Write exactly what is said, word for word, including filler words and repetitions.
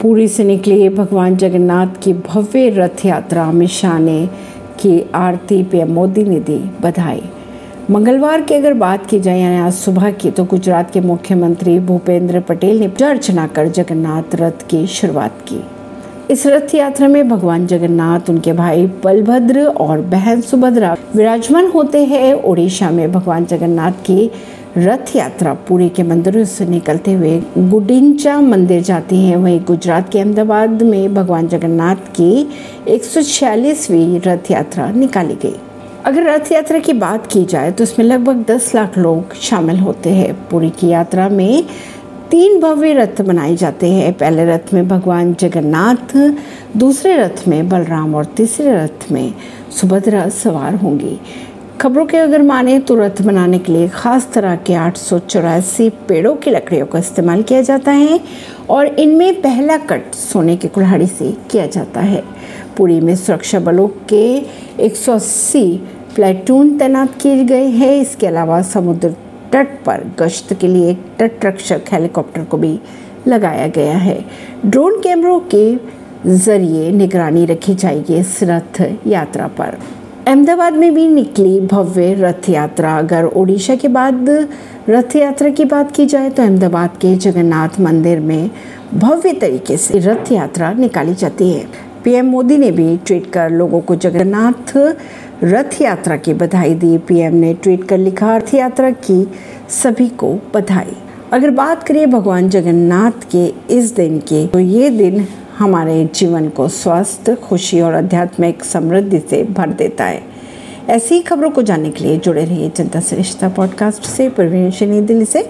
पुरी से निकले भगवान जगन्नाथ की भव्य रथ यात्रा में शाने की आरती पे मोदी ने दी बधाई। मंगलवार की अगर बात की जाए यानी आज सुबह की, तो गुजरात के मुख्यमंत्री भूपेंद्र पटेल ने पूजा अर्चना कर जगन्नाथ रथ की शुरुआत की। इस रथ यात्रा में भगवान जगन्नाथ, उनके भाई बलभद्र और बहन सुभद्रा विराजमान होते हैं। ओडिशा में भगवान जगन्नाथ की रथ यात्रा पुरी के मंदिरों से निकलते हुए गुडिंचा मंदिर जाती है। वहीं गुजरात के अहमदाबाद में भगवान जगन्नाथ की एक सौ छियालीसवीं रथ यात्रा निकाली गई। अगर रथ यात्रा की बात की जाए तो इसमें लगभग दस लाख लोग शामिल होते हैं। पुरी की यात्रा में तीन भव्य रथ बनाए जाते हैं। पहले रथ में भगवान जगन्नाथ, दूसरे रथ में बलराम और तीसरे रथ में सुभद्रा सवार होंगी। खबरों के अगर माने तो रथ बनाने के लिए खास तरह के आठ सौ चौरासी पेड़ों की लकड़ियों का इस्तेमाल किया जाता है और इनमें पहला कट सोने की कुल्हाड़ी से किया जाता है। पुरी में सुरक्षा बलों के एक सौ अस्सी प्लेटून तैनात किए गए हैं। इसके अलावा समुद्र तट पर गश्त के लिए एक तट रक्षक हेलीकॉप्टर को भी लगाया गया है। ड्रोन कैमरों के जरिए निगरानी रखी जाएगी इस रथ यात्रा पर। अहमदाबाद में भी निकली भव्य रथ यात्रा। अगर ओडिशा के बाद रथ यात्रा की बात की जाए तो अहमदाबाद के जगन्नाथ मंदिर में भव्य तरीके से रथ यात्रा निकाली जाती है। पीएम मोदी ने भी ट्वीट कर लोगों को जगन्नाथ रथ यात्रा की बधाई दी। पीएम ने ट्वीट कर लिखा, रथ यात्रा की सभी को बधाई। अगर बात करें भगवान जगन्नाथ के इस दिन की, तो ये दिन हमारे जीवन को स्वास्थ्य, खुशी और आध्यात्मिक समृद्धि से भर देता है। ऐसी खबरों को जानने के लिए जुड़े रहिए जनता से रिश्ता पॉडकास्ट से। प्रवीण अर्शी, दिल्ली से।